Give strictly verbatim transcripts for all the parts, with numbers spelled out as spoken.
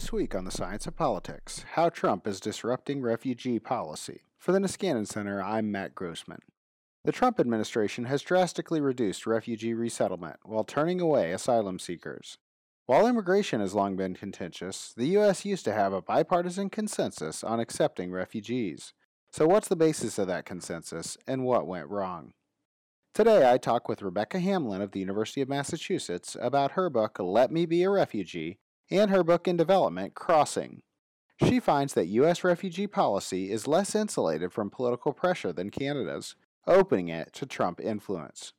This week on The Science of Politics, how Trump is disrupting refugee policy. For the Niskanen Center, I'm Matt Grossman. The Trump administration has drastically reduced refugee resettlement while turning away asylum seekers. While immigration has long been contentious, the U S used to have a bipartisan consensus on accepting refugees. So what's the basis of that consensus, and what went wrong? Today I talk with Rebecca Hamlin of the University of Massachusetts about her book, Let Me Be a Refugee, and her book in development, Crossing. She finds that U S refugee policy is less insulated from political pressure than Canada's, opening it to Trump influence.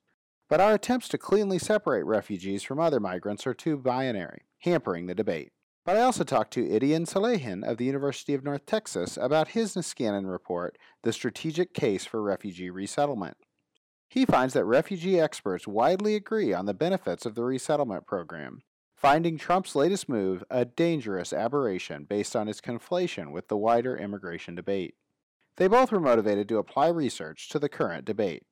But our attempts to cleanly separate refugees from other migrants are too binary, hampering the debate. But I also talked to Idean Salehyan of the University of North Texas about his Niskanen report, The Strategic Case for Refugee Resettlement. He finds that refugee experts widely agree on the benefits of the resettlement program, finding Trump's latest move a dangerous aberration based on its conflation with the wider immigration debate. They both were motivated to apply research to the current debate.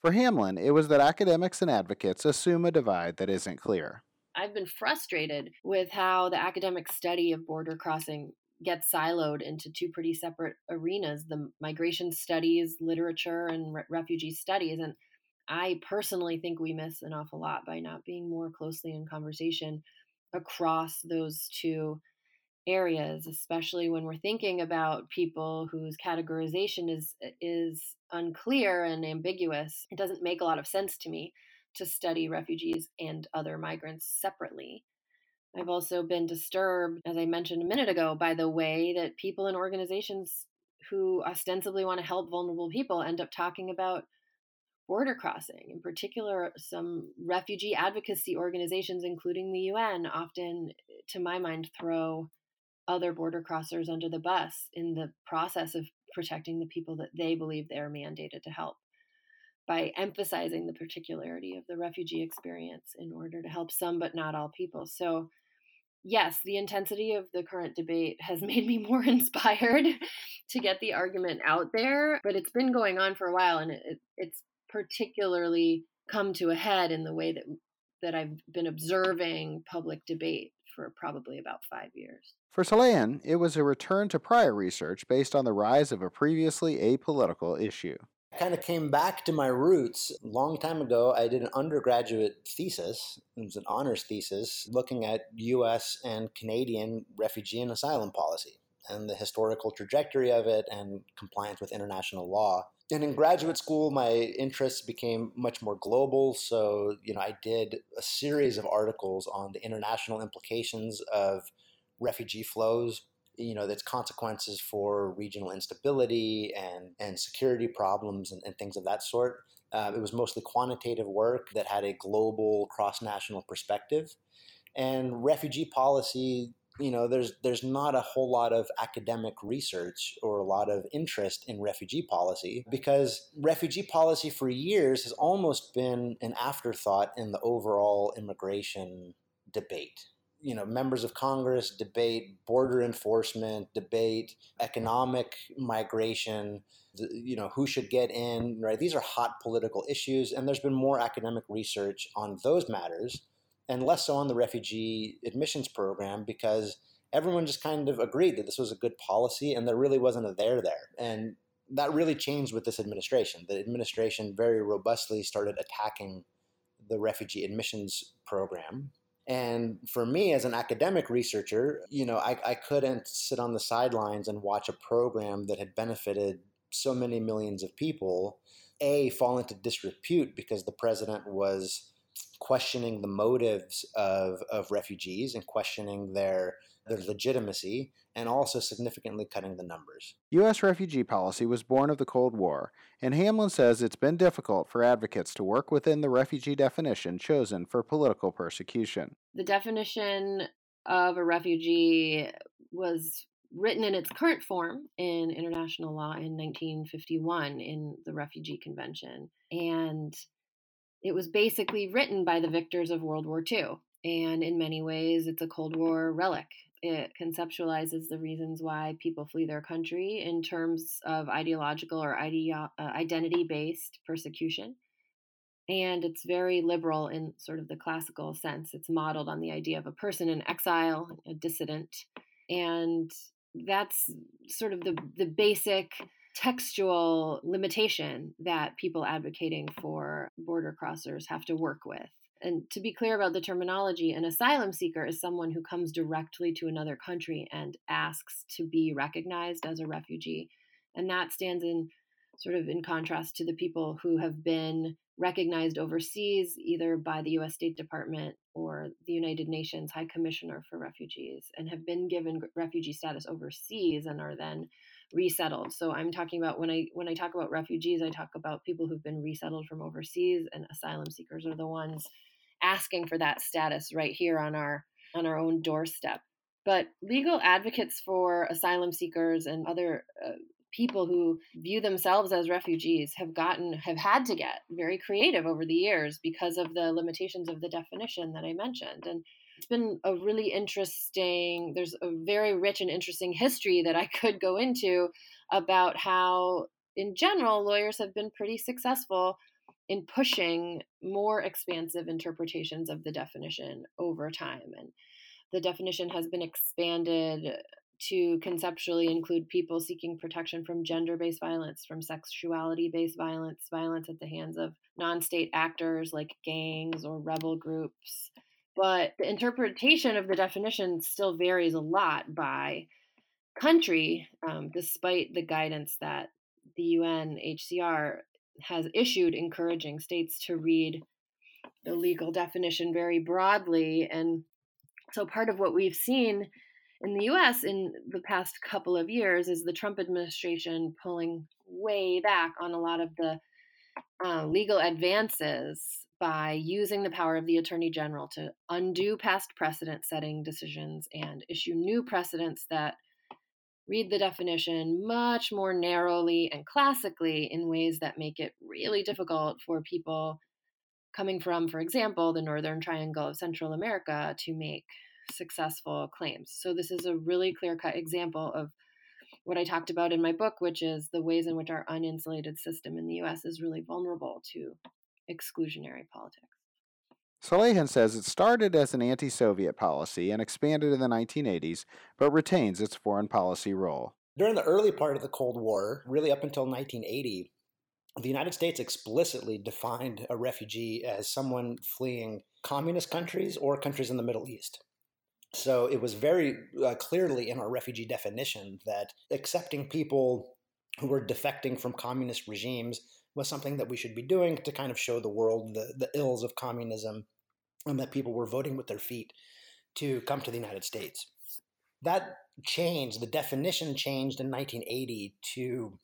For Hamlin, it was that academics and advocates assume a divide that isn't clear. I've been frustrated with how the academic study of border crossing gets siloed into two pretty separate arenas, the migration studies, literature, and re- refugee studies. And I personally think we miss an awful lot by not being more closely in conversation across those two areas, especially when we're thinking about people whose categorization is is unclear and ambiguous. It doesn't make a lot of sense to me to study refugees and other migrants separately. I've also been disturbed, as I mentioned a minute ago, by the way that people and organizations who ostensibly want to help vulnerable people end up talking about border crossing. In particular, some refugee advocacy organizations, including the U N, often, to my mind, throw other border crossers under the bus in the process of protecting the people that they believe they're mandated to help, by emphasizing the particularity of the refugee experience in order to help some but not all people. So yes, the intensity of the current debate has made me more inspired to get the argument out there, but it's been going on for a while, and it, it's particularly come to a head in the way that that I've been observing public debate for probably about five years. For Salehyan, it was a return to prior research based on the rise of a previously apolitical issue. I kind of came back to my roots. A long time ago, I did an undergraduate thesis. It was an honors thesis looking at U S and Canadian refugee and asylum policy and the historical trajectory of it and compliance with international law. And in graduate school, my interests became much more global. So, you know, I did a series of articles on the international implications of refugee flows, you know, that's consequences for regional instability and, and security problems and, and things of that sort. Uh, it was mostly quantitative work that had a global cross-national perspective. And refugee policy, you know, there's there's not a whole lot of academic research or a lot of interest in refugee policy, because refugee policy for years has almost been an afterthought in the overall immigration debate. You know, members of Congress debate border enforcement, debate economic migration, you know, who should get in, right? These are hot political issues, and there's been more academic research on those matters and less so on the refugee admissions program, because everyone just kind of agreed that this was a good policy and there really wasn't a there there. And that really changed with this administration. The administration very robustly started attacking the refugee admissions program. And for me, as an academic researcher, you know, I, I couldn't sit on the sidelines and watch a program that had benefited so many millions of people, A, fall into disrepute because the president was questioning the motives of, of refugees and questioning their, their legitimacy, and also significantly cutting the numbers. U S refugee policy was born of the Cold War, and Hamlin says it's been difficult for advocates to work within the refugee definition chosen for political persecution. The definition of a refugee was written in its current form in international law in nineteen fifty-one in the Refugee Convention, and it was basically written by the victors of World War Two, and in many ways, it's a Cold War relic. It conceptualizes the reasons why people flee their country in terms of ideological or ideo- uh, identity-based persecution. and it's very liberal in sort of the classical sense. It's modeled on the idea of a person in exile, a dissident, and that's sort of the, the basic textual limitation that people advocating for border crossers have to work with. And to be clear about the terminology, an asylum seeker is someone who comes directly to another country and asks to be recognized as a refugee. And that stands in sort of in contrast to the people who have been recognized overseas, either by the U S State Department or the United Nations High Commissioner for Refugees, and have been given refugee status overseas and are then resettled. So I'm talking about when I when I talk about refugees, I talk about people who've been resettled from overseas, and asylum seekers are the ones asking for that status right here on our on our own doorstep. But legal advocates for asylum seekers and other uh, people who view themselves as refugees have gotten have had to get very creative over the years because of the limitations of the definition that I mentioned. And it's been a really interesting, there's a very rich and interesting history that I could go into about how, in general, lawyers have been pretty successful in pushing more expansive interpretations of the definition over time. And the definition has been expanded to conceptually include people seeking protection from gender-based violence, from sexuality-based violence, violence at the hands of non-state actors like gangs or rebel groups. But the interpretation of the definition still varies a lot by country, um, despite the guidance that the U N H C R has issued encouraging states to read the legal definition very broadly. And so part of what we've seen in the U S in the past couple of years is the Trump administration pulling way back on a lot of the uh, legal advances by using the power of the Attorney General to undo past precedent-setting decisions and issue new precedents that read the definition much more narrowly and classically in ways that make it really difficult for people coming from, for example, the Northern Triangle of Central America to make successful claims. So this is a really clear-cut example of what I talked about in my book, which is the ways in which our uninsulated system in the U S is really vulnerable to exclusionary politics. Salehyan says it started as an anti-Soviet policy and expanded in the nineteen eighties, but retains its foreign policy role. During the early part of the Cold War, really up until nineteen eighty, the United States explicitly defined a refugee as someone fleeing communist countries or countries in the Middle East. So it was very uh, clearly in our refugee definition that accepting people who were defecting from communist regimes was something that we should be doing to kind of show the world the, the ills of communism, and that people were voting with their feet to come to the United States. That changed, the definition changed in nineteen eighty to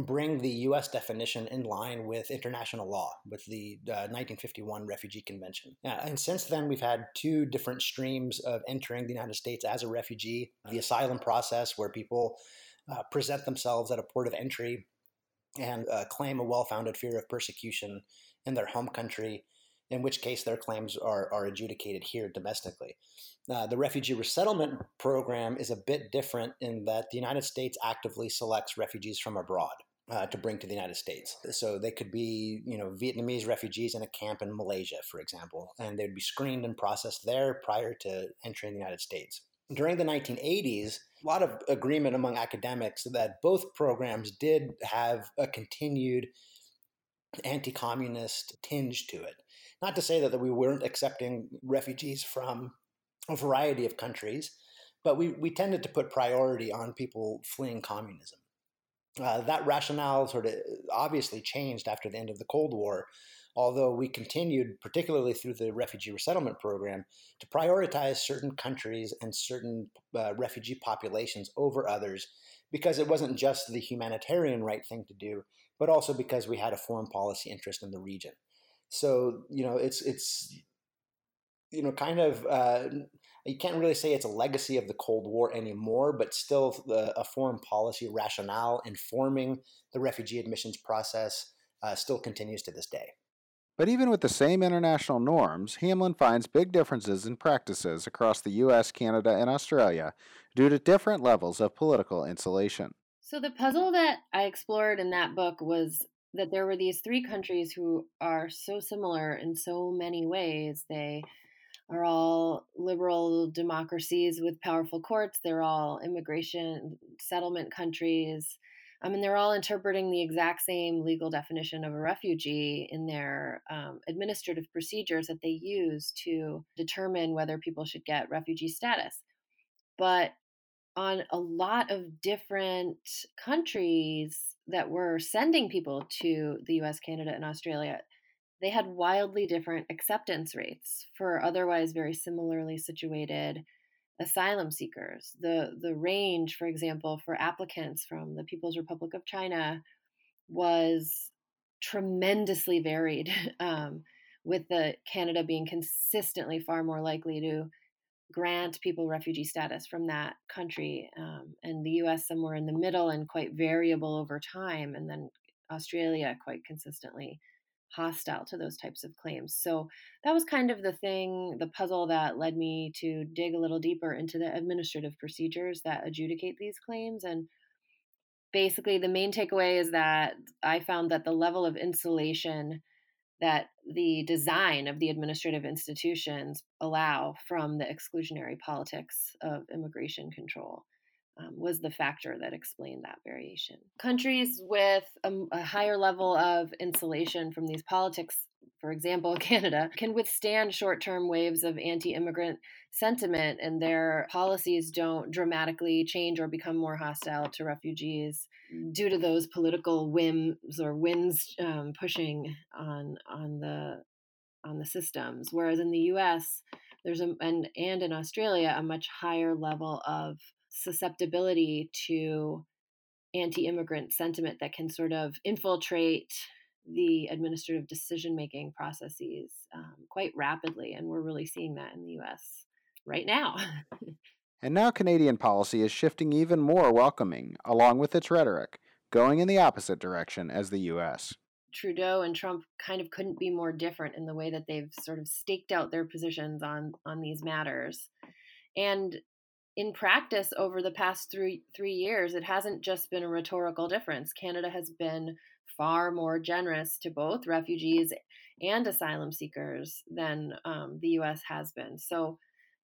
bring the U S definition in line with international law, with the uh, nineteen fifty-one Refugee Convention. Uh, and since then, we've had two different streams of entering the United States as a refugee, the asylum process where people uh, present themselves at a port of entry and uh, claim a well-founded fear of persecution in their home country, in which case their claims are, are adjudicated here domestically. Uh, the refugee resettlement program is a bit different in that the United States actively selects refugees from abroad uh, to bring to the United States. So they could be, you know, Vietnamese refugees in a camp in Malaysia, for example, and they'd be screened and processed there prior to entering the United States. During the nineteen eighties, a lot of agreement among academics that both programs did have a continued anti-communist tinge to it. Not to say that we weren't accepting refugees from a variety of countries, but we, we tended to put priority on people fleeing communism. Uh, that rationale sort of obviously changed after the end of the Cold War, although we continued, particularly through the refugee resettlement program, to prioritize certain countries and certain uh, refugee populations over others, because it wasn't just the humanitarian right thing to do, but also because we had a foreign policy interest in the region. So, you know, it's, it's you know, kind of, uh, you can't really say it's a legacy of the Cold War anymore, but still a, a foreign policy rationale informing the refugee admissions process uh, still continues to this day. But even with the same international norms, Hamlin finds big differences in practices across the U S, Canada, and Australia due to different levels of political insulation. So the puzzle that I explored in that book was that there were these three countries who are so similar in so many ways. They are all liberal democracies with powerful courts. They're all immigration settlement countries. I mean, they're all interpreting the exact same legal definition of a refugee in their um, administrative procedures that they use to determine whether people should get refugee status. But on a lot of different countries that were sending people to the U S, Canada, and Australia, they had wildly different acceptance rates for otherwise very similarly situated asylum seekers. The the range, for example, for applicants from the People's Republic of China was tremendously varied, um, with the Canada being consistently far more likely to grant people refugee status from that country, um, and the U S somewhere in the middle and quite variable over time, and then Australia quite consistently hostile to those types of claims. So that was kind of the thing, the puzzle that led me to dig a little deeper into the administrative procedures that adjudicate these claims. And basically the main takeaway is that I found that the level of insulation that the design of the administrative institutions allow from the exclusionary politics of immigration control um, was the factor that explained that variation. Countries with a, a higher level of insulation from these politics, for example, Canada, can withstand short-term waves of anti-immigrant sentiment, and their policies don't dramatically change or become more hostile to refugees due to those political whims or winds um, pushing on on the on the systems. Whereas in the U S, there's a, and and in Australia, a much higher level of susceptibility to anti-immigrant sentiment that can sort of infiltrate the administrative decision-making processes um, quite rapidly. And we're really seeing that in the U S right now. And now Canadian policy is shifting even more welcoming, along with its rhetoric, going in the opposite direction as the U S. Trudeau and Trump kind of couldn't be more different in the way that they've sort of staked out their positions on, on these matters. And in practice, over the past three, three years, it hasn't just been a rhetorical difference. Canada has been far more generous to both refugees and asylum seekers than um, the U S has been. So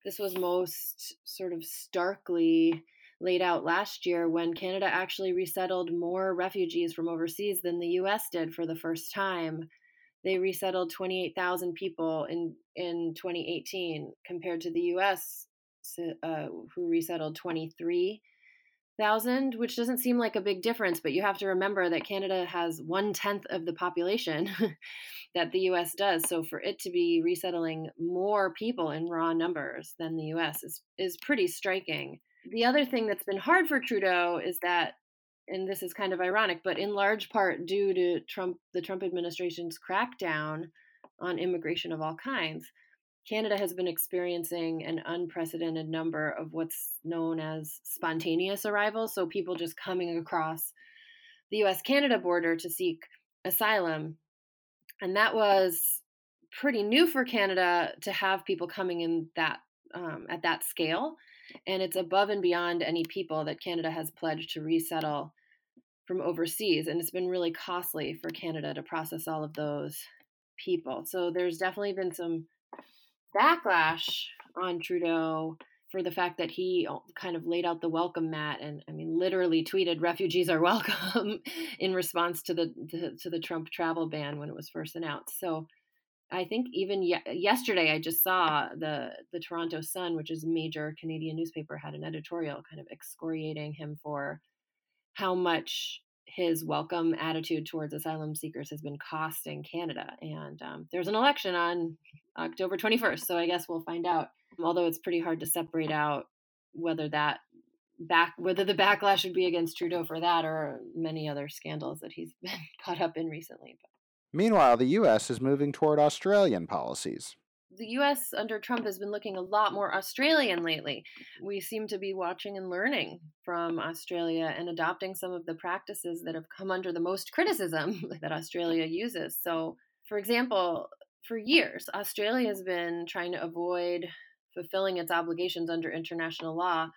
this was most sort of starkly laid out last year when Canada actually resettled more refugees from overseas than the U S did for the first time. They resettled twenty-eight thousand people in, in twenty eighteen compared to the U S, uh, who resettled twenty-three thousand, which doesn't seem like a big difference, but you have to remember that Canada has one tenth of the population that the U S does. So for it to be resettling more people in raw numbers than the U S is, is pretty striking. The other thing that's been hard for Trudeau is that, and this is kind of ironic, but in large part due to Trump, the Trump administration's crackdown on immigration of all kinds, Canada has been experiencing an unprecedented number of what's known as spontaneous arrivals, so people just coming across the U S-Canada border to seek asylum. And that was pretty new for Canada to have people coming in that um, at that scale, and it's above and beyond any people that Canada has pledged to resettle from overseas, and it's been really costly for Canada to process all of those people. So there's definitely been some backlash on Trudeau for the fact that he kind of laid out the welcome mat and, I mean, literally tweeted refugees are welcome in response to the, the to the Trump travel ban when it was first announced. So I think even ye- yesterday I just saw the, the Toronto Sun, which is a major Canadian newspaper, had an editorial kind of excoriating him for how much his welcome attitude towards asylum seekers has been costing Canada. And um, there's an election on October twenty-first, so I guess we'll find out. Although it's pretty hard to separate out whether that back whether the backlash would be against Trudeau for that or many other scandals that he's been caught up in recently. Meanwhile, the U S is moving toward Australian policies. The U S under Trump has been looking a lot more Australian lately. We seem to be watching and learning from Australia and adopting some of the practices that have come under the most criticism that Australia uses. So, for example, for years, Australia has been trying to avoid fulfilling its obligations under international law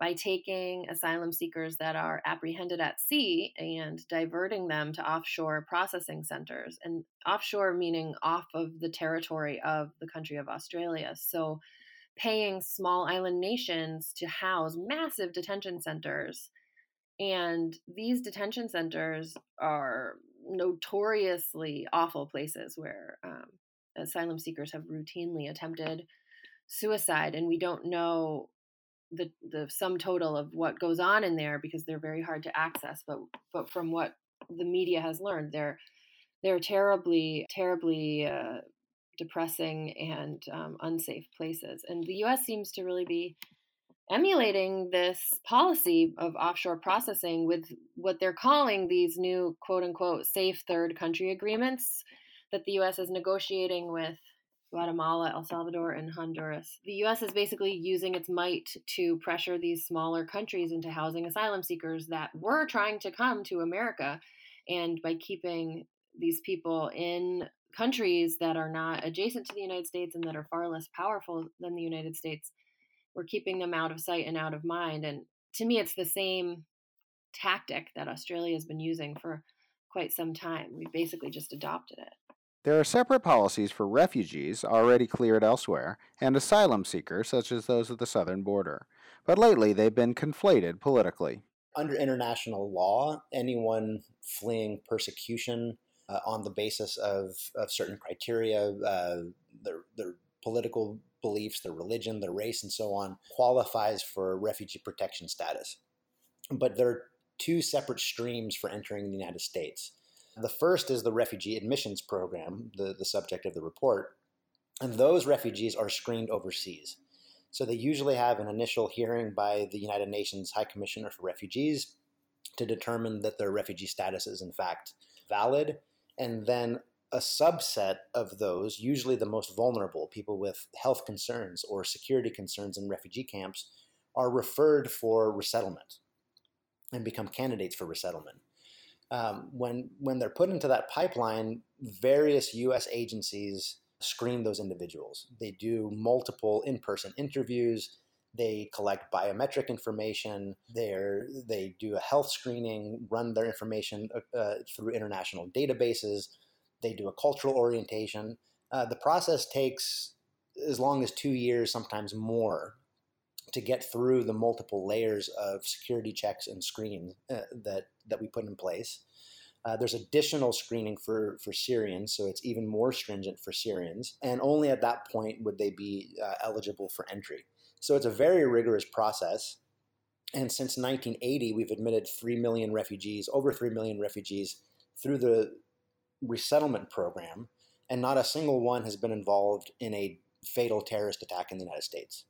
by taking asylum seekers that are apprehended at sea and diverting them to offshore processing centers, and offshore meaning off of the territory of the country of Australia. So paying small island nations to house massive detention centers. And these detention centers are notoriously awful places where um, asylum seekers have routinely attempted suicide, and we don't know the the sum total of what goes on in there because they're very hard to access. But but from what the media has learned, they're they're terribly terribly uh, depressing and um, unsafe places. And the U S seems to really be emulating this policy of offshore processing with what they're calling these new quote unquote safe third country agreements that the U S is negotiating with Guatemala, El Salvador, and Honduras. The U S is basically using its might to pressure these smaller countries into housing asylum seekers that were trying to come to America. And by keeping these people in countries that are not adjacent to the United States and that are far less powerful than the United States, we're keeping them out of sight and out of mind. And to me, it's the same tactic that Australia has been using for quite some time. We basically just adopted it. There are separate policies for refugees already cleared elsewhere and asylum seekers, such as those at the southern border. But lately, they've been conflated politically. Under international law, anyone fleeing persecution uh, on the basis of, of certain criteria, uh, their, their political beliefs, their religion, their race, and so on, qualifies for refugee protection status. But there are two separate streams for entering the United States. The first is the Refugee Admissions Program, the, the subject of the report, and those refugees are screened overseas. So they usually have an initial hearing by the United Nations High Commissioner for Refugees to determine that their refugee status is in fact valid, and then a subset of those, usually the most vulnerable, people with health concerns or security concerns in refugee camps, are referred for resettlement and become candidates for resettlement. Um, when when they're put into that pipeline, various U S agencies screen those individuals. They do multiple in-person interviews. They collect biometric information. They're, they do a health screening, run their information uh, through international databases. They do a cultural orientation. Uh, the process takes as long as two years, sometimes more, to get through the multiple layers of security checks and screening uh, that, that we put in place. Uh, there's additional screening for, for Syrians, so it's even more stringent for Syrians, and only at that point would they be uh, eligible for entry. So it's a very rigorous process, and since nineteen eighty, we've admitted three million refugees, over three million refugees, through the resettlement program, and not a single one has been involved in a fatal terrorist attack in the United States.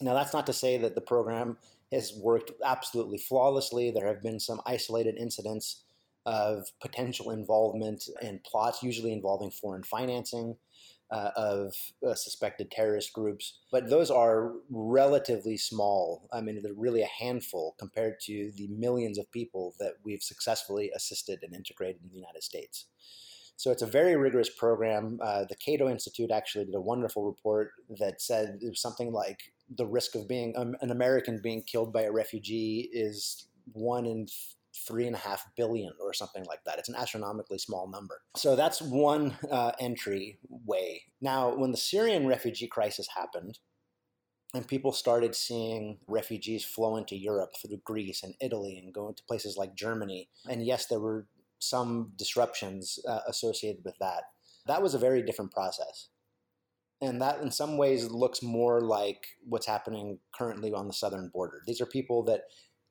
Now, that's not to say that the program has worked absolutely flawlessly. There have been some isolated incidents of potential involvement in plots, usually involving foreign financing uh, of uh, suspected terrorist groups. But those are relatively small. I mean, they're really a handful compared to the millions of people that we've successfully assisted and integrated in the United States. So it's a very rigorous program. Uh, the Cato Institute actually did a wonderful report that said it was something like the risk of being um, an American being killed by a refugee is one in three and a half billion or something like that. It's an astronomically small number. So that's one uh, entry way. Now, when the Syrian refugee crisis happened and people started seeing refugees flow into Europe through Greece and Italy and go into places like Germany, and yes, there were some disruptions uh, associated with that, that was a very different process. And that in some ways looks more like what's happening currently on the southern border. These are people that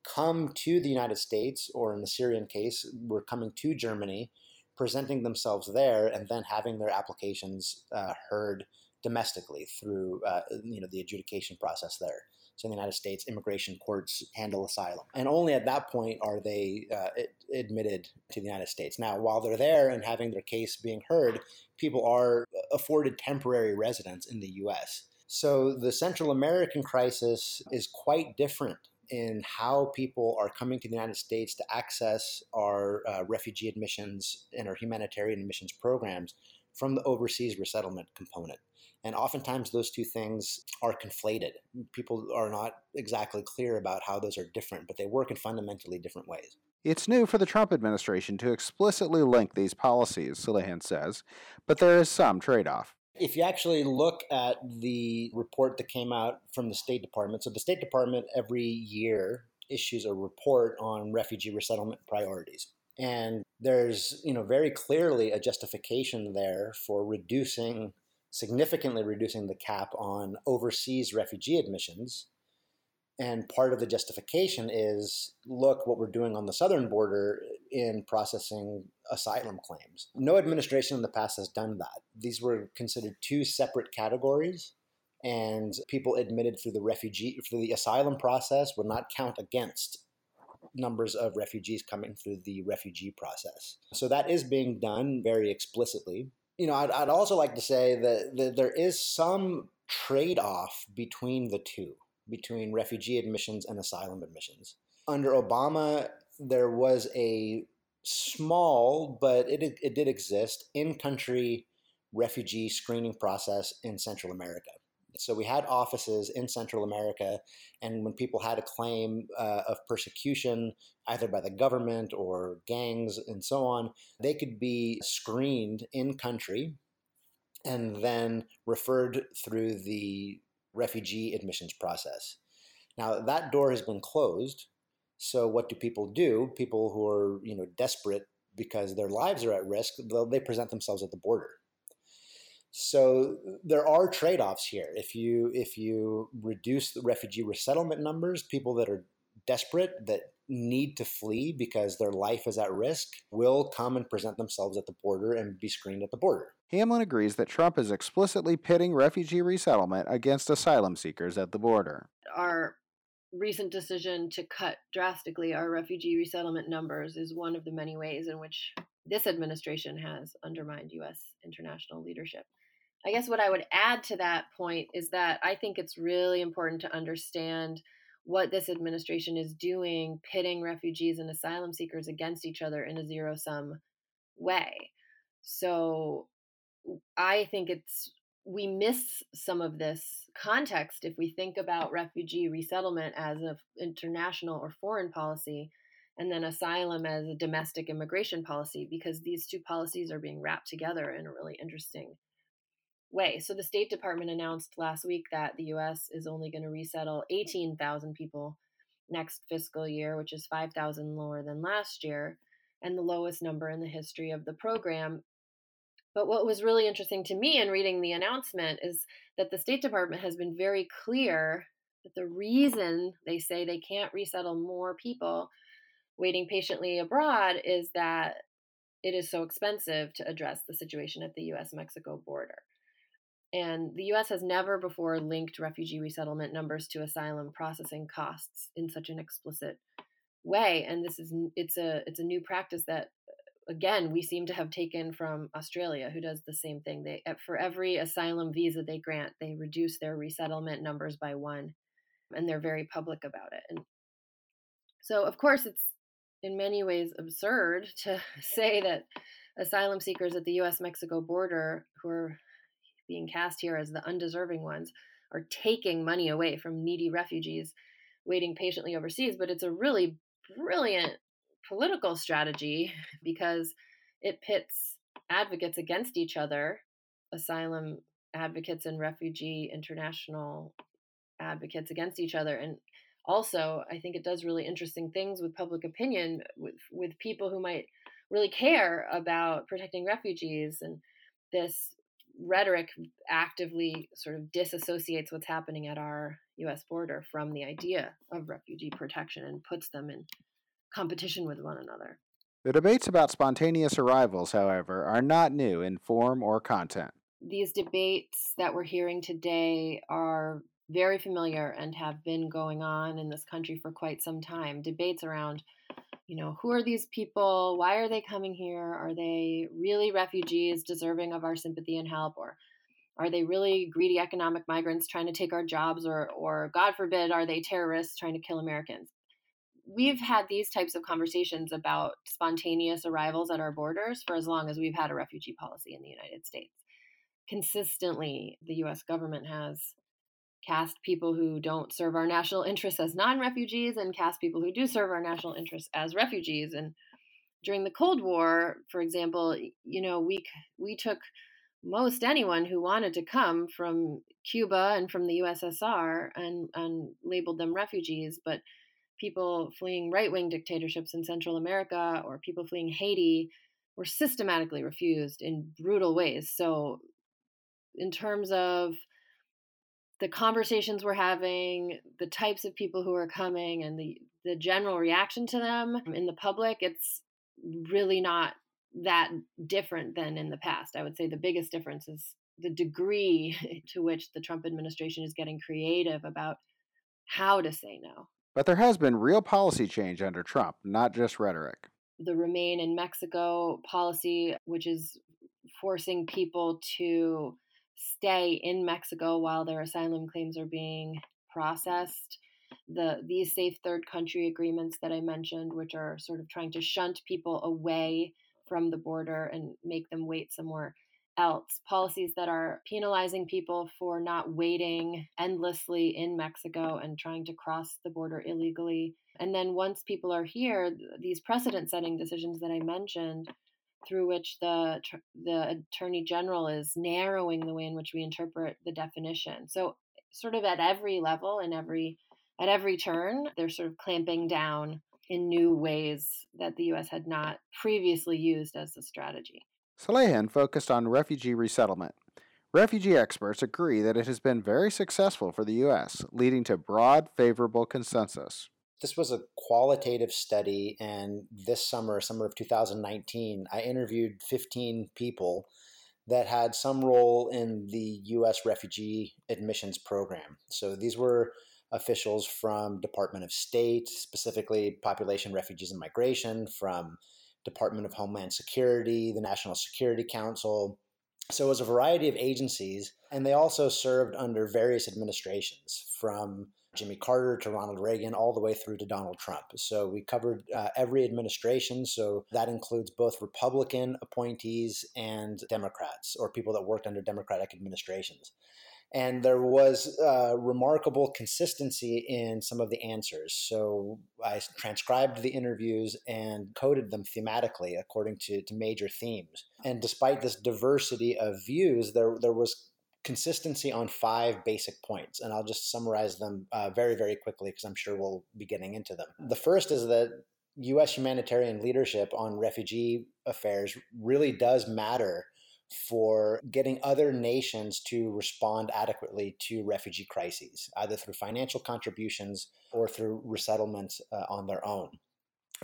come to the United States, or in the Syrian case, were coming to Germany, presenting themselves there, and then having their applications uh, heard domestically through uh, you know the adjudication process there. So in the United States, immigration courts handle asylum. And only at that point are they uh, admitted to the United States. Now, while they're there and having their case being heard, people are afforded temporary residence in the U S. So the Central American crisis is quite different in how people are coming to the United States to access our uh, refugee admissions and our humanitarian admissions programs from the overseas resettlement component. And oftentimes those two things are conflated. People are not exactly clear about how those are different, but they work in fundamentally different ways. It's new for the Trump administration to explicitly link these policies, Salehyan says, but there is some trade-off. If you actually look at the report that came out from the State Department, so the State Department every year issues a report on refugee resettlement priorities. And there's, you know, very clearly a justification there for reducing, significantly reducing the cap on overseas refugee admissions. And part of the justification is, look, what we're doing on the southern border in processing asylum claims. No administration in the past has done that. These were considered two separate categories, and people admitted through the refugee, through the asylum process would not count against numbers of refugees coming through the refugee process. So that is being done very explicitly. You know, I'd, I'd also like to say that, that there is some trade-off between the two, between refugee admissions and asylum admissions. Under Obama, there was a small, but it, it did exist, in-country refugee screening process in Central America. So we had offices in Central America, and when people had a claim uh, of persecution, either by the government or gangs and so on, they could be screened in-country and then referred through the refugee admissions process. Now, that door has been closed. So what do people do? People who are, you know, desperate because their lives are at risk, they present themselves at the border. So there are trade-offs here. If you if you reduce the refugee resettlement numbers, people that are desperate, that need to flee because their life is at risk, will come and present themselves at the border and be screened at the border. Hamlin agrees that Trump is explicitly pitting refugee resettlement against asylum seekers at the border. Our recent decision to cut drastically our refugee resettlement numbers is one of the many ways in which this administration has undermined U S international leadership. I guess what I would add to that point is that I think it's really important to understand what this administration is doing, pitting refugees and asylum seekers against each other in a zero-sum way. So I think it's we miss some of this context if we think about refugee resettlement as an international or foreign policy, and then asylum as a domestic immigration policy, because these two policies are being wrapped together in a really interesting way. So the State Department announced last week that the U S is only going to resettle eighteen thousand people next fiscal year, which is five thousand lower than last year, and the lowest number in the history of the program. But what was really interesting to me in reading the announcement is that the State Department has been very clear that the reason they say they can't resettle more people waiting patiently abroad is that it is so expensive to address the situation at the U S Mexico border. And the U S has never before linked refugee resettlement numbers to asylum processing costs in such an explicit way. And this is it's a it's a new practice that, again, we seem to have taken from Australia, who does the same thing. They for every asylum visa they grant, they reduce their resettlement numbers by one, and they're very public about it. And so, of course, it's in many ways absurd to say that asylum seekers at the U S Mexico border, who are being cast here as the undeserving ones, are taking money away from needy refugees waiting patiently overseas. But it's a really brilliant political strategy because it pits advocates against each other, asylum advocates and refugee international advocates against each other. And also, I think it does really interesting things with public opinion, with, with people who might really care about protecting refugees. And this rhetoric actively sort of disassociates what's happening at our U S border from the idea of refugee protection and puts them in competition with one another. The debates about spontaneous arrivals, however, are not new in form or content. These debates that we're hearing today are very familiar and have been going on in this country for quite some time. Debates around, you know, who are these people? Why are they coming here? Are they really refugees deserving of our sympathy and help? Or are they really greedy economic migrants trying to take our jobs? Or, or God forbid, are they terrorists trying to kill Americans? we've had these types of conversations about spontaneous arrivals at our borders for as long as we've had a refugee policy in the United States. Consistently, the U S government has cast people who don't serve our national interests as non-refugees and cast people who do serve our national interests as refugees. And during the Cold War, for example, you know, we we took most anyone who wanted to come from Cuba and from the U S S R and, and labeled them refugees, but people fleeing right-wing dictatorships in Central America or people fleeing Haiti were systematically refused in brutal ways. So in terms of the conversations we're having, the types of people who are coming, and the, the general reaction to them in the public, it's really not that different than in the past. I would say the biggest difference is the degree to which the Trump administration is getting creative about how to say no. But there has been real policy change under Trump, not just rhetoric. The Remain in Mexico policy, which is forcing people to stay in Mexico while their asylum claims are being processed. The these safe third country agreements that I mentioned, which are sort of trying to shunt people away from the border and make them wait somewhere else. Policies that are penalizing people for not waiting endlessly in Mexico and trying to cross the border illegally. And then once people are here, these precedent-setting decisions that I mentioned, through which the the Attorney General is narrowing the way in which we interpret the definition. So sort of at every level and every at every turn, they're sort of clamping down in new ways that the U S had not previously used as a strategy. Salehyan focused on refugee resettlement. Refugee experts agree that it has been very successful for the U S, leading to broad, favorable consensus. This was a qualitative study, and this summer, summer of two thousand nineteen, I interviewed fifteen people that had some role in the U S Refugee Admissions Program. So these were officials from Department of State, specifically Population, Refugees, and Migration, from Department of Homeland Security, the National Security Council. So it was a variety of agencies, and they also served under various administrations, from Jimmy Carter to Ronald Reagan, all the way through to Donald Trump. So we covered uh, every administration. So that includes both Republican appointees and Democrats, or people that worked under Democratic administrations. And there was uh, remarkable consistency in some of the answers. So I transcribed the interviews and coded them thematically according to, to major themes. And despite this diversity of views, there there was consistency on five basic points. And I'll just summarize them uh, very, very quickly because I'm sure we'll be getting into them. The first is that U S humanitarian leadership on refugee affairs really does matter for getting other nations to respond adequately to refugee crises, either through financial contributions or through resettlement uh, on their own.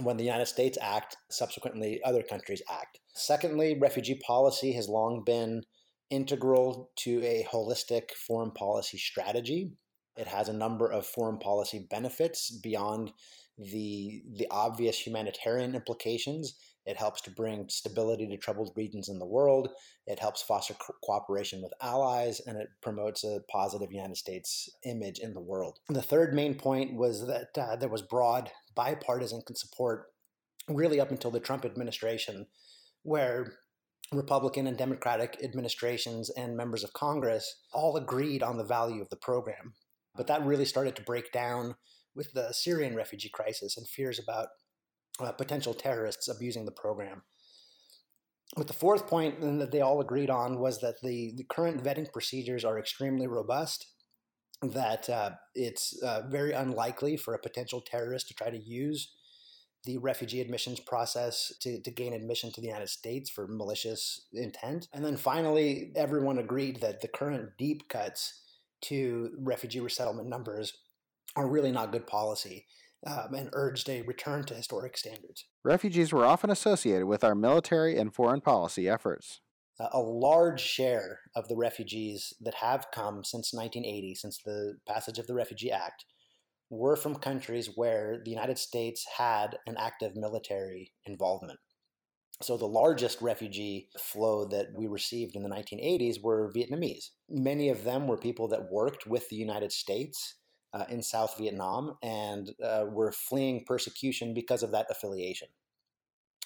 When the United States act, subsequently other countries act. Secondly, refugee policy has long been integral to a holistic foreign policy strategy. It has a number of foreign policy benefits beyond the, the obvious humanitarian implications. It helps to bring stability to troubled regions in the world. It helps foster co- cooperation with allies, and it promotes a positive United States image in the world. And the third main point was that uh, there was broad bipartisan support really up until the Trump administration, where Republican and Democratic administrations and members of Congress all agreed on the value of the program. But that really started to break down with the Syrian refugee crisis and fears about Uh, potential terrorists abusing the program. But the fourth point that they all agreed on was that the, the current vetting procedures are extremely robust, that uh, it's uh, very unlikely for a potential terrorist to try to use the refugee admissions process to, to gain admission to the United States for malicious intent. And then finally, everyone agreed that the current deep cuts to refugee resettlement numbers are really not good policy. Um, and urged a return to historic standards. Refugees were often associated with our military and foreign policy efforts. A large share of the refugees that have come since nineteen eighty, since the passage of the Refugee Act, were from countries where the United States had an active military involvement. So the largest refugee flow that we received in the nineteen eighties were Vietnamese. Many of them were people that worked with the United States uh, in South Vietnam and uh, were fleeing persecution because of that affiliation.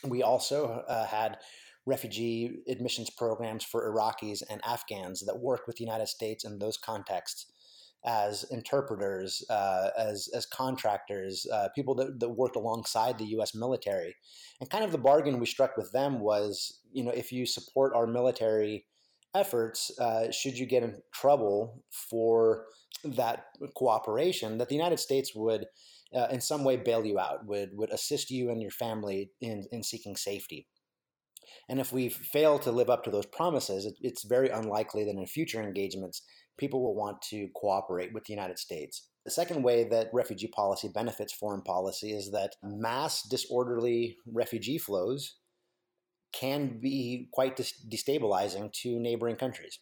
We also uh, had refugee admissions programs for Iraqis and Afghans that worked with the United States in those contexts as interpreters, uh, as as contractors, uh, people that, that worked alongside the U S military. And kind of the bargain we struck with them was, you know, if you support our military efforts, uh, should you get in trouble for that cooperation, that the United States would uh, in some way bail you out, would would assist you and your family in, in seeking safety. And if we fail to live up to those promises, it, it's very unlikely that in future engagements, people will want to cooperate with the United States. The second way that refugee policy benefits foreign policy is that mass disorderly refugee flows can be quite destabilizing to neighboring countries.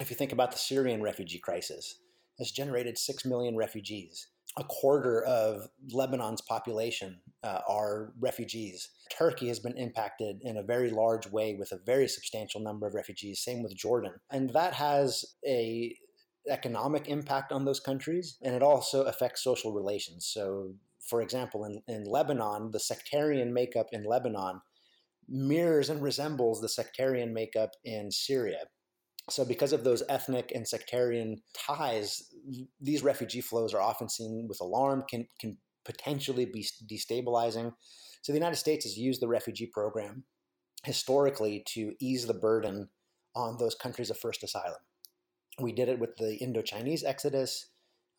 If you think about the Syrian refugee crisis, it's generated six million refugees. A quarter of Lebanon's population uh, are refugees. Turkey has been impacted in a very large way with a very substantial number of refugees, same with Jordan. And that has an economic impact on those countries, and it also affects social relations. So, for example, in, in Lebanon, the sectarian makeup in Lebanon mirrors and resembles the sectarian makeup in Syria. So because of those ethnic and sectarian ties, these refugee flows are often seen with alarm, can can potentially be destabilizing. So the United States has used the refugee program historically to ease the burden on those countries of first asylum. We did it with the Indo-Chinese exodus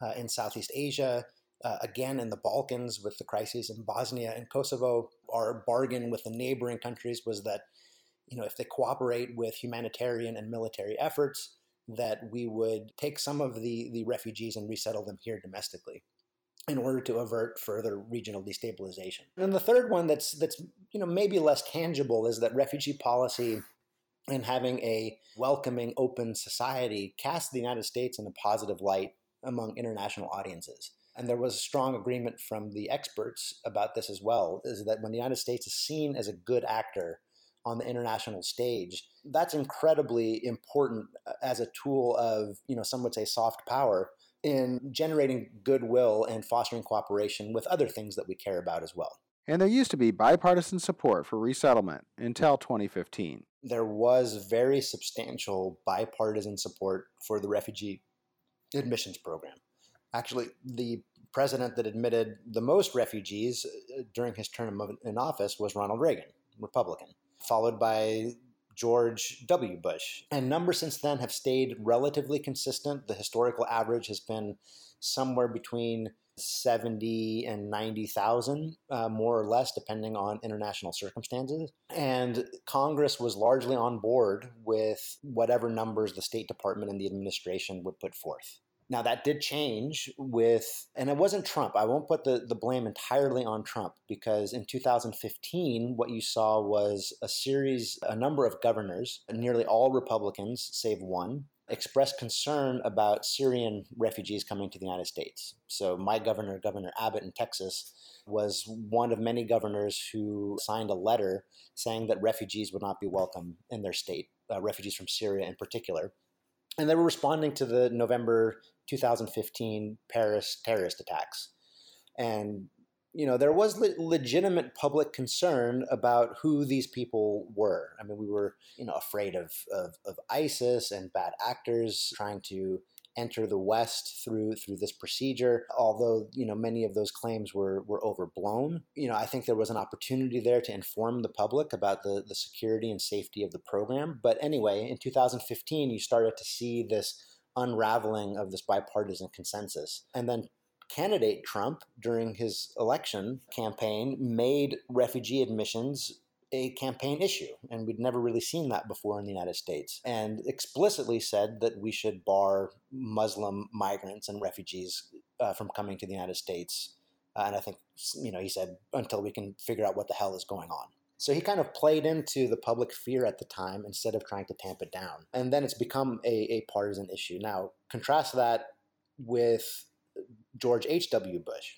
uh, in Southeast Asia, uh, again in the Balkans with the crises in Bosnia and Kosovo. Our bargain with the neighboring countries was that, you know, if they cooperate with humanitarian and military efforts, that we would take some of the, the refugees and resettle them here domestically in order to avert further regional destabilization. And the third one that's, that's you know, maybe less tangible is that refugee policy and having a welcoming, open society casts the United States in a positive light among international audiences. And there was a strong agreement from the experts about this as well, is that when the United States is seen as a good actor on the international stage, that's incredibly important as a tool of, you know, some would say soft power in generating goodwill and fostering cooperation with other things that we care about as well. And there used to be bipartisan support for resettlement until twenty fifteen. There was very substantial bipartisan support for the refugee admissions program. Actually, the president that admitted the most refugees during his term in office was Ronald Reagan, Republican, followed by George W. Bush. And numbers since then have stayed relatively consistent. The historical average has been somewhere between seventy and ninety thousand, uh, more or less, depending on international circumstances. And Congress was largely on board with whatever numbers the State Department and the administration would put forth. Now, that did change with, and it wasn't Trump. I won't put the, the blame entirely on Trump, because in two thousand fifteen, what you saw was a series, a number of governors, nearly all Republicans, save one, expressed concern about Syrian refugees coming to the United States. So my governor, Governor Abbott in Texas, was one of many governors who signed a letter saying that refugees would not be welcome in their state, uh, refugees from Syria in particular. And they were responding to the November two thousand fifteen Paris terrorist attacks. And, you know, there was le- legitimate public concern about who these people were. I mean, we were, you know, afraid of, of, of ISIS and bad actors trying to enter the West through through this procedure, although, you know, many of those claims were were overblown. You know, I think there was an opportunity there to inform the public about the, the security and safety of the program. But anyway, in two thousand fifteen, you started to see this unraveling of this bipartisan consensus. And then candidate Trump, during his election campaign, made refugee admissions a campaign issue, and we'd never really seen that before in the United States, and explicitly said that we should bar Muslim migrants and refugees uh, from coming to the United States. Uh, and I think, you know, he said, until we can figure out what the hell is going on. So he kind of played into the public fear at the time instead of trying to tamp it down. And then it's become a, a partisan issue. Now, contrast that with George H W. Bush.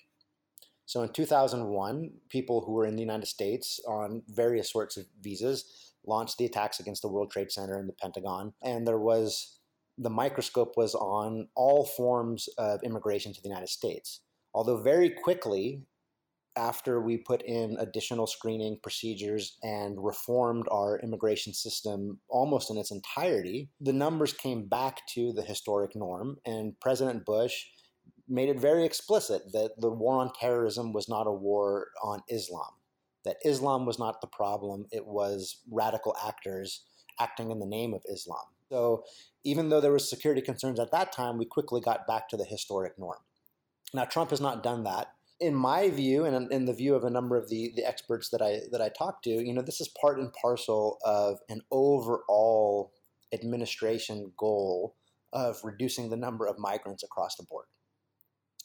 So in two thousand one, people who were in the United States on various sorts of visas launched the attacks against the World Trade Center and the Pentagon. And there was the microscope was on all forms of immigration to the United States. Although very quickly, after we put in additional screening procedures and reformed our immigration system almost in its entirety, the numbers came back to the historic norm, and President Bush made it very explicit that the war on terrorism was not a war on Islam, that Islam was not the problem, it was radical actors acting in the name of Islam. So even though there was security concerns at that time, we quickly got back to the historic norm. Now, Trump has not done that. In my view, and in the view of a number of the, the experts that I that I talked to, you know, this is part and parcel of an overall administration goal of reducing the number of migrants across the board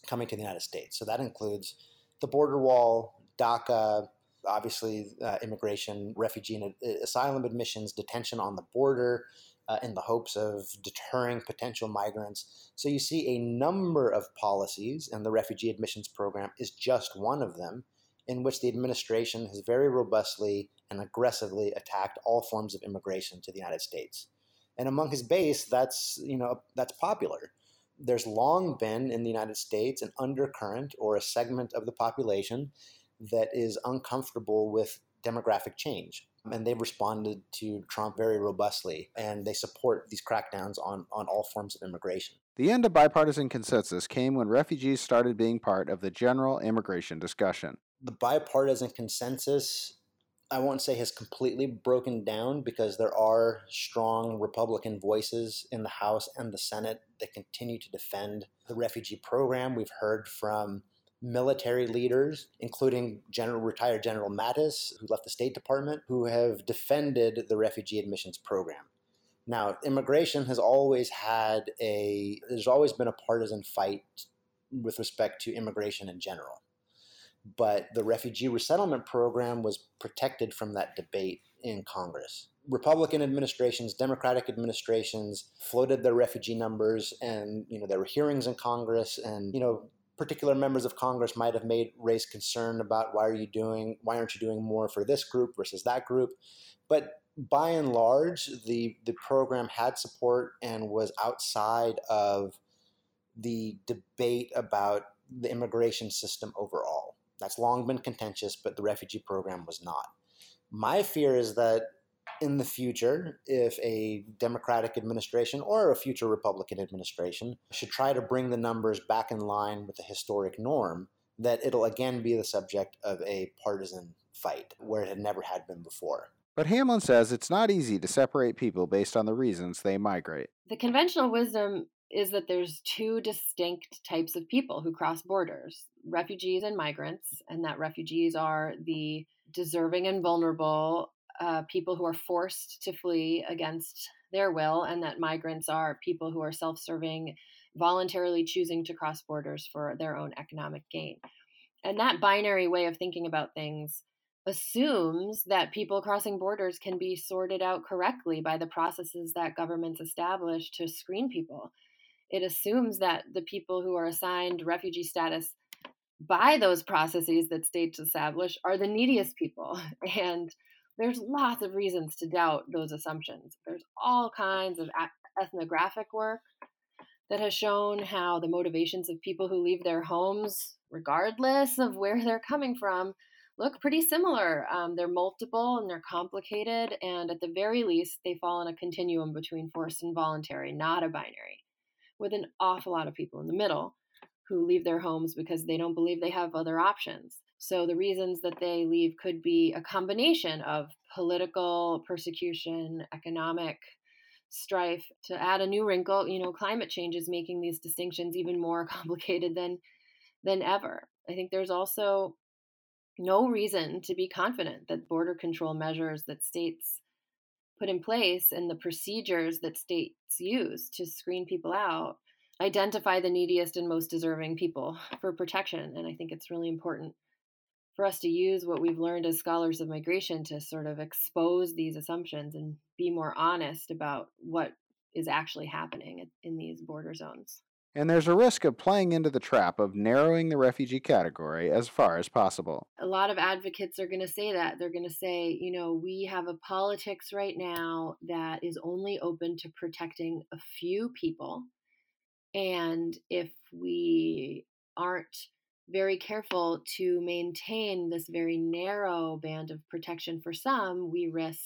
coming to the United States. So that includes the border wall, DACA, obviously uh, immigration, refugee and uh, asylum admissions, detention on the border, uh, in the hopes of deterring potential migrants. So you see a number of policies, and the Refugee Admissions Program is just one of them, in which the administration has very robustly and aggressively attacked all forms of immigration to the United States. And among his base, that's, you know, that's popular. There's long been in the United States an undercurrent or a segment of the population that is uncomfortable with demographic change. And they've responded to Trump very robustly, and they support these crackdowns on, on all forms of immigration. The end of bipartisan consensus came when refugees started being part of the general immigration discussion. The bipartisan consensus, I won't say has completely broken down, because there are strong Republican voices in the House and the Senate that continue to defend the refugee program. We've heard from military leaders, including General retired General Mattis, who left the State Department, who have defended the refugee admissions program. Now, immigration has always had a, there's always been a partisan fight with respect to immigration in general. But the refugee resettlement program was protected from that debate in Congress. Republican administrations, Democratic administrations floated their refugee numbers, and, you know, there were hearings in Congress, and, you know, particular members of Congress might have made raised concern about why are you doing, why aren't you doing more for this group versus that group? But by and large, the the program had support and was outside of the debate about the immigration system overall. That's long been contentious, but the refugee program was not. My fear is that in the future, if a Democratic administration or a future Republican administration should try to bring the numbers back in line with the historic norm, that it'll again be the subject of a partisan fight where it had never had been before. But Hamlin says it's not easy to separate people based on the reasons they migrate. The conventional wisdom is that there's two distinct types of people who cross borders, refugees and migrants, and that refugees are the deserving and vulnerable Uh, people who are forced to flee against their will, and that migrants are people who are self-serving, voluntarily choosing to cross borders for their own economic gain. And that binary way of thinking about things assumes that people crossing borders can be sorted out correctly by the processes that governments establish to screen people. It assumes that the people who are assigned refugee status by those processes that states establish are the neediest people. And there's lots of reasons to doubt those assumptions. There's all kinds of ethnographic work that has shown how the motivations of people who leave their homes, regardless of where they're coming from, look pretty similar. Um, they're multiple and they're complicated, and at the very least, they fall on a continuum between forced and voluntary, not a binary, with an awful lot of people in the middle who leave their homes because they don't believe they have other options. So the reasons that they leave could be a combination of political persecution, economic strife. To add a new wrinkle, you know, climate change is making these distinctions even more complicated than than ever. I think there's also no reason to be confident that border control measures that states put in place and the procedures that states use to screen people out identify the neediest and most deserving people for protection. And I think it's really important for us to use what we've learned as scholars of migration to sort of expose these assumptions and be more honest about what is actually happening in these border zones. and there's a risk of playing into the trap of narrowing the refugee category as far as possible. A lot of advocates are going to say that. They're going to say, you know, we have a politics right now that is only open to protecting a few people. And if we aren't very careful to maintain this very narrow band of protection for some, we risk,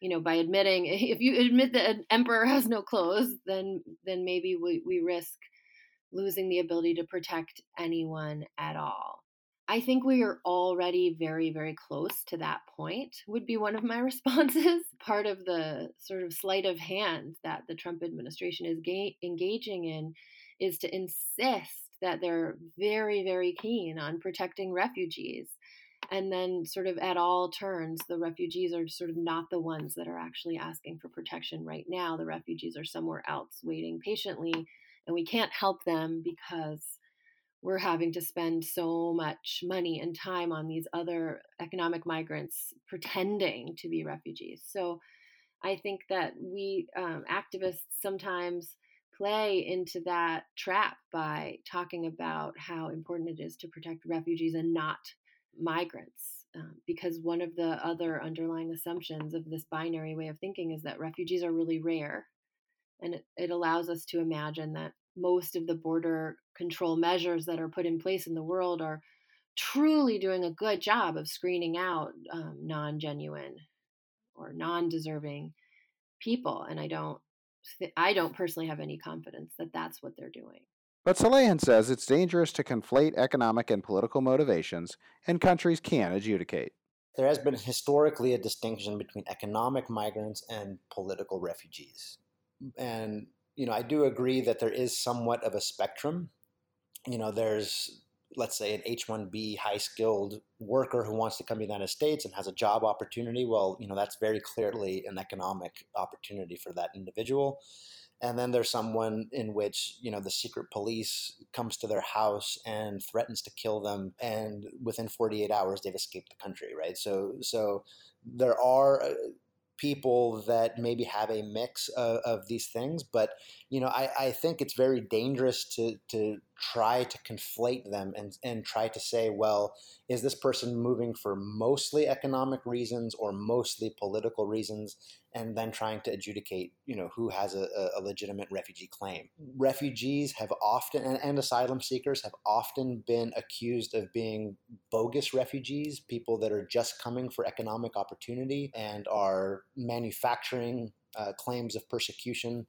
you know, by admitting, if you admit that an emperor has no clothes, then then maybe we, we risk losing the ability to protect anyone at all. I think we are already very, very close to that point, would be one of my responses. Part of the sort of sleight of hand that the Trump administration is ga- engaging in is to insist that they're very, very keen on protecting refugees. And then sort of at all turns, the refugees are sort of not the ones that are actually asking for protection right now. The refugees are somewhere else waiting patiently, and we can't help them because we're having to spend so much money and time on these other economic migrants pretending to be refugees. So I think that we um, activists sometimes play into that trap by talking about how important it is to protect refugees and not migrants, um, because one of the other underlying assumptions of this binary way of thinking is that refugees are really rare, and it, it allows us to imagine that most of the border control measures that are put in place in the world are truly doing a good job of screening out um, non-genuine or non-deserving people, and I don't th- I don't personally have any confidence that that's what they're doing. But Salehyan says it's dangerous to conflate economic and political motivations, and countries can adjudicate. There has been historically a distinction between economic migrants and political refugees. And, you know, I do agree that there is somewhat of a spectrum. You know, there's, let's say, an H one B high-skilled worker who wants to come to the United States and has a job opportunity. Well, you know, that's very clearly an economic opportunity for that individual. And then there's someone in which, you know, the secret police comes to their house and threatens to kill them, and within forty-eight hours they've escaped the country, right? So so there are people that maybe have a mix of, of these things, but, you know, I, I think it's very dangerous to to try to conflate them and, and try to say, well, is this person moving for mostly economic reasons or mostly political reasons, and then trying to adjudicate, you know, who has a, a legitimate refugee claim. Refugees have often, and, and asylum seekers have often been accused of being bogus refugees, people that are just coming for economic opportunity and are manufacturing uh, claims of persecution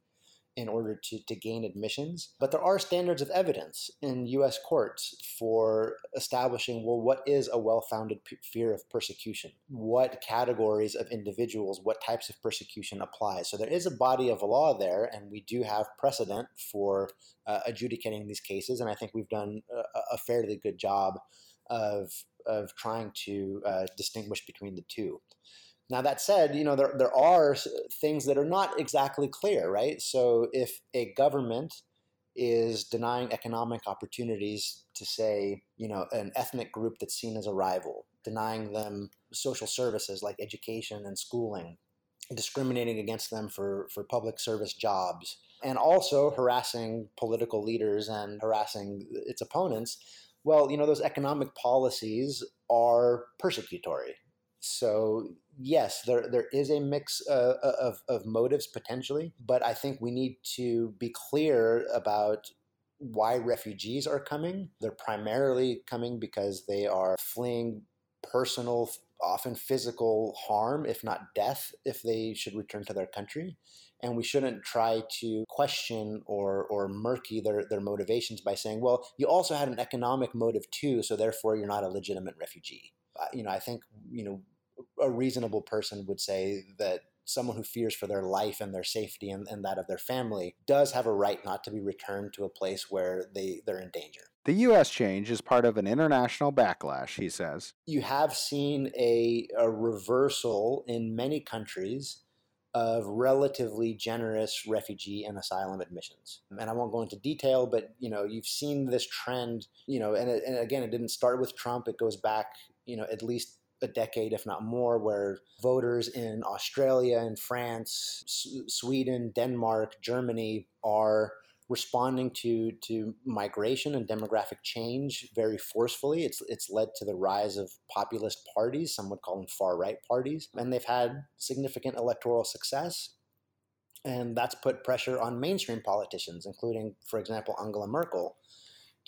in order to, to gain admissions. But there are standards of evidence in U S courts for establishing, well, what is a well-founded p- fear of persecution? What categories of individuals, what types of persecution applies? So there is a body of law there, and we do have precedent for uh, adjudicating these cases, and I think we've done a, a fairly good job of, of trying to uh, distinguish between the two. Now, that said, you know, there there are things that are not exactly clear, right? So if a government is denying economic opportunities to, say, you know, an ethnic group that's seen as a rival, denying them social services like education and schooling, discriminating against them for, for public service jobs, and also harassing political leaders and harassing its opponents, well, you know, those economic policies are persecutory. So yes, there there is a mix uh, of of motives potentially, but I think we need to be clear about why refugees are coming. They're primarily coming because they are fleeing personal, often physical harm, if not death, if they should return to their country. And we shouldn't try to question or or murky their, their motivations by saying, well, you also had an economic motive too, so therefore you're not a legitimate refugee. You know, I think, you know, a reasonable person would say that someone who fears for their life and their safety and, and that of their family does have a right not to be returned to a place where they, they're in danger. The U S change is part of an international backlash, he says. You have seen a, a reversal in many countries of relatively generous refugee and asylum admissions. And I won't go into detail, but, you know, you've seen this trend, you know, and, and again, it didn't start with Trump. It goes back, you know, at least a decade, if not more, where voters in Australia and France, S- Sweden, Denmark, Germany are responding to to migration and demographic change very forcefully. It's it's led to the rise of populist parties, some would call them far-right parties, and they've had significant electoral success. And that's put pressure on mainstream politicians, including, for example, Angela Merkel,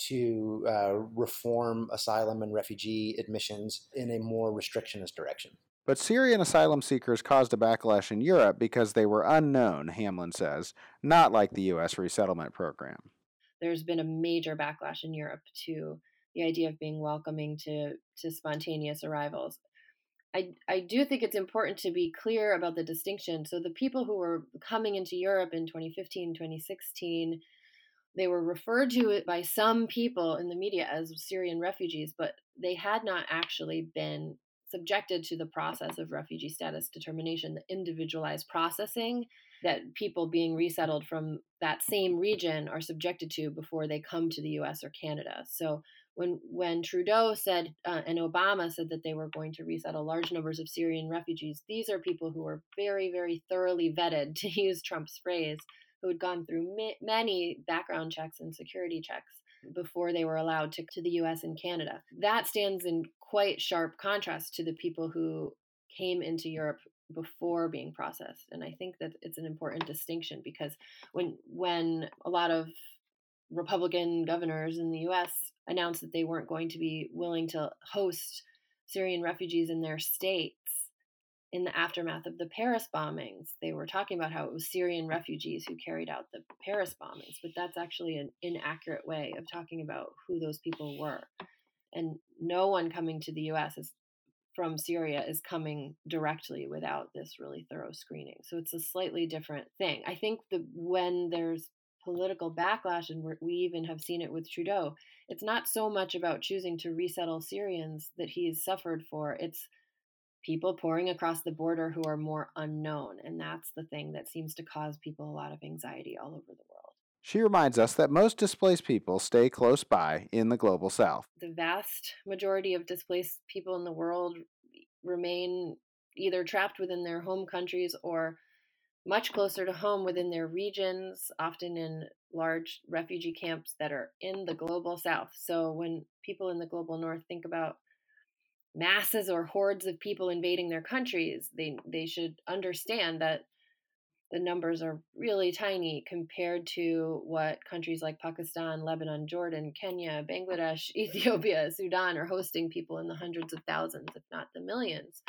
to uh, reform asylum and refugee admissions in a more restrictionist direction. But Syrian asylum seekers caused a backlash in Europe because they were unknown, Hamlin says, not like the U S resettlement program. There's been a major backlash in Europe to the idea of being welcoming to, to spontaneous arrivals. I, I do think it's important to be clear about the distinction. So the people who were coming into Europe in twenty fifteen, twenty sixteen, they were referred to it by some people in the media as Syrian refugees, but they had not actually been subjected to the process of refugee status determination, the individualized processing that people being resettled from that same region are subjected to before they come to the U S or Canada. So when when Trudeau said uh, and Obama said that they were going to resettle large numbers of Syrian refugees, these are people who were very, very thoroughly vetted, to use Trump's phrase, who had gone through ma- many background checks and security checks before they were allowed to, to the U S and Canada. That stands in quite sharp contrast to the people who came into Europe before being processed. And I think that it's an important distinction, because when when a lot of Republican governors in the U S announced that they weren't going to be willing to host Syrian refugees in their states in the aftermath of the Paris bombings, they were talking about how it was Syrian refugees who carried out the Paris bombings, but that's actually an inaccurate way of talking about who those people were. And no one coming to the U S is from Syria is coming directly without this really thorough screening. So it's a slightly different thing. I think that when there's political backlash, and we're, we even have seen it with Trudeau, it's not so much about choosing to resettle Syrians that he's suffered for. It's people pouring across the border who are more unknown. And that's the thing that seems to cause people a lot of anxiety all over the world. She reminds us that most displaced people stay close by in the global south. The vast majority of displaced people in the world remain either trapped within their home countries or much closer to home within their regions, often in large refugee camps that are in the global south. So when people in the global north think about masses or hordes of people invading their countries, they they should understand that the numbers are really tiny compared to what countries like Pakistan, Lebanon, Jordan, Kenya, Bangladesh, Ethiopia, Sudan are hosting people in the hundreds of thousands, if not the millions.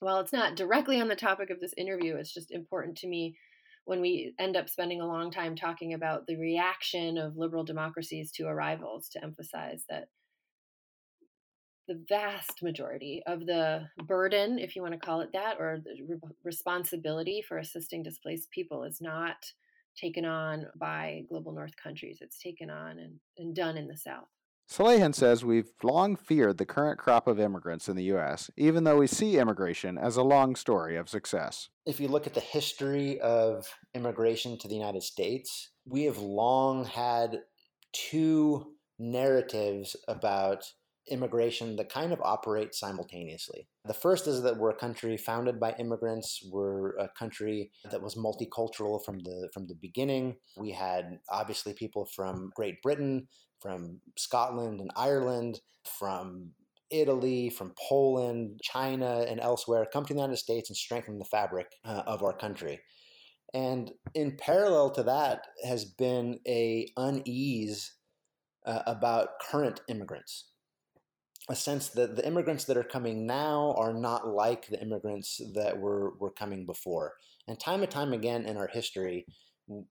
While it's not directly on the topic of this interview, it's just important to me when we end up spending a long time talking about the reaction of liberal democracies to arrivals to emphasize that the vast majority of the burden, if you want to call it that, or the re- responsibility for assisting displaced people is not taken on by global north countries. It's taken on and, and done in the south. Salehyan says we've long feared the current crop of immigrants in the U S, even though we see immigration as a long story of success. If you look at the history of immigration to the United States, we have long had two narratives about immigration that kind of operates simultaneously. The first is that we're a country founded by immigrants. We're a country that was multicultural from the from the beginning. We had obviously people from Great Britain, from Scotland and Ireland, from Italy, from Poland, China, and elsewhere come to the United States and strengthen the fabric uh, of our country. And in parallel to that has been a unease uh, about current immigrants. A sense that the immigrants that are coming now are not like the immigrants that were, were coming before. And time and time again in our history,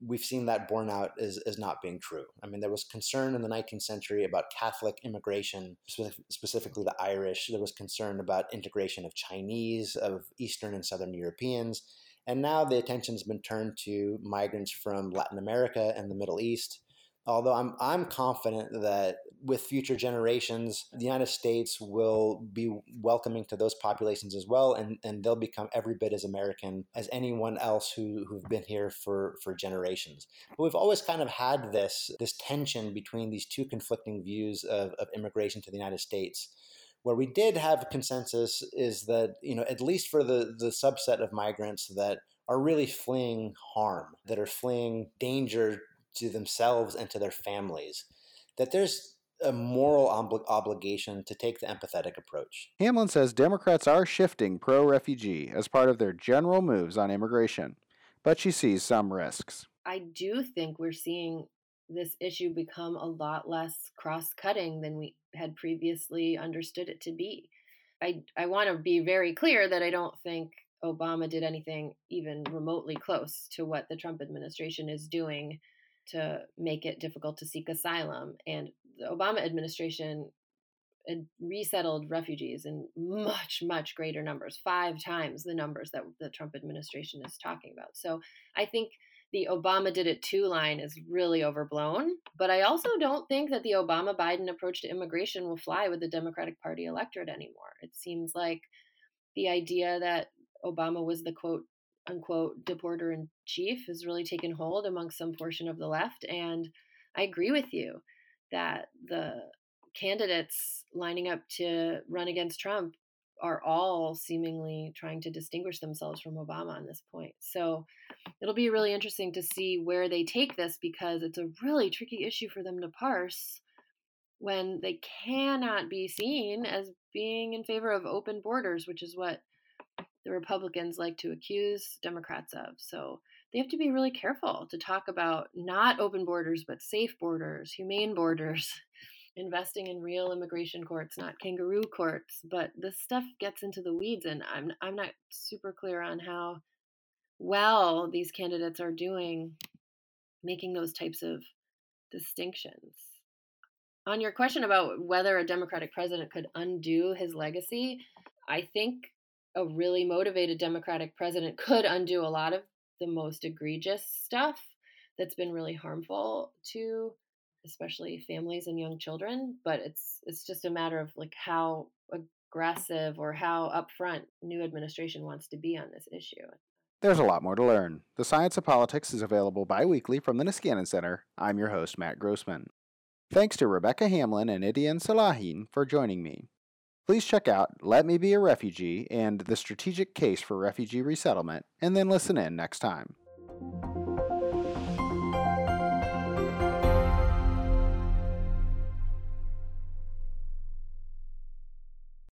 we've seen that borne out as, as not being true. I mean, there was concern in the nineteenth century about Catholic immigration, spe- specifically the Irish. There was concern about integration of Chinese, of Eastern and Southern Europeans. And now the attention's been turned to migrants from Latin America and the Middle East. Although I'm I'm confident that with future generations, the United States will be welcoming to those populations as well, and, and they'll become every bit as American as anyone else who, who've been here for, for generations. But we've always kind of had this, this tension between these two conflicting views of, of immigration to the United States. Where we did have consensus is that, you know, at least for the, the subset of migrants that are really fleeing harm, that are fleeing danger to themselves and to their families, that there's a moral ob- obligation to take the empathetic approach. Hamlin says Democrats are shifting pro-refugee as part of their general moves on immigration, but she sees some risks. I do think we're seeing this issue become a lot less cross-cutting than we had previously understood it to be. I, I want to be very clear that I don't think Obama did anything even remotely close to what the Trump administration is doing to make it difficult to seek asylum. And the Obama administration resettled refugees in much, much greater numbers, five times the numbers that the Trump administration is talking about. So I think the Obama did it too line is really overblown. But I also don't think that the Obama-Biden approach to immigration will fly with the Democratic Party electorate anymore. It seems like the idea that Obama was the quote, unquote, deporter in chief has really taken hold among some portion of the left. And I agree with you that the candidates lining up to run against Trump are all seemingly trying to distinguish themselves from Obama on this point. So it'll be really interesting to see where they take this, because it's a really tricky issue for them to parse when they cannot be seen as being in favor of open borders, which is what the Republicans like to accuse Democrats of. So they have to be really careful to talk about not open borders, but safe borders, humane borders, investing in real immigration courts, not kangaroo courts. But this stuff gets into the weeds, and I'm I'm not super clear on how well these candidates are doing making those types of distinctions. On your question about whether a Democratic president could undo his legacy, I think a really motivated Democratic president could undo a lot of the most egregious stuff that's been really harmful to especially families and young children. But it's it's just a matter of like how aggressive or how upfront new administration wants to be on this issue. There's a lot more to learn. The Science of Politics is available bi-weekly from the Niskanen Center. I'm your host, Matt Grossman. Thanks to Rebecca Hamlin and Idean Salehyan for joining me. Please check out Let Me Be a Refugee and The Strategic Case for Refugee Resettlement, and then listen in next time.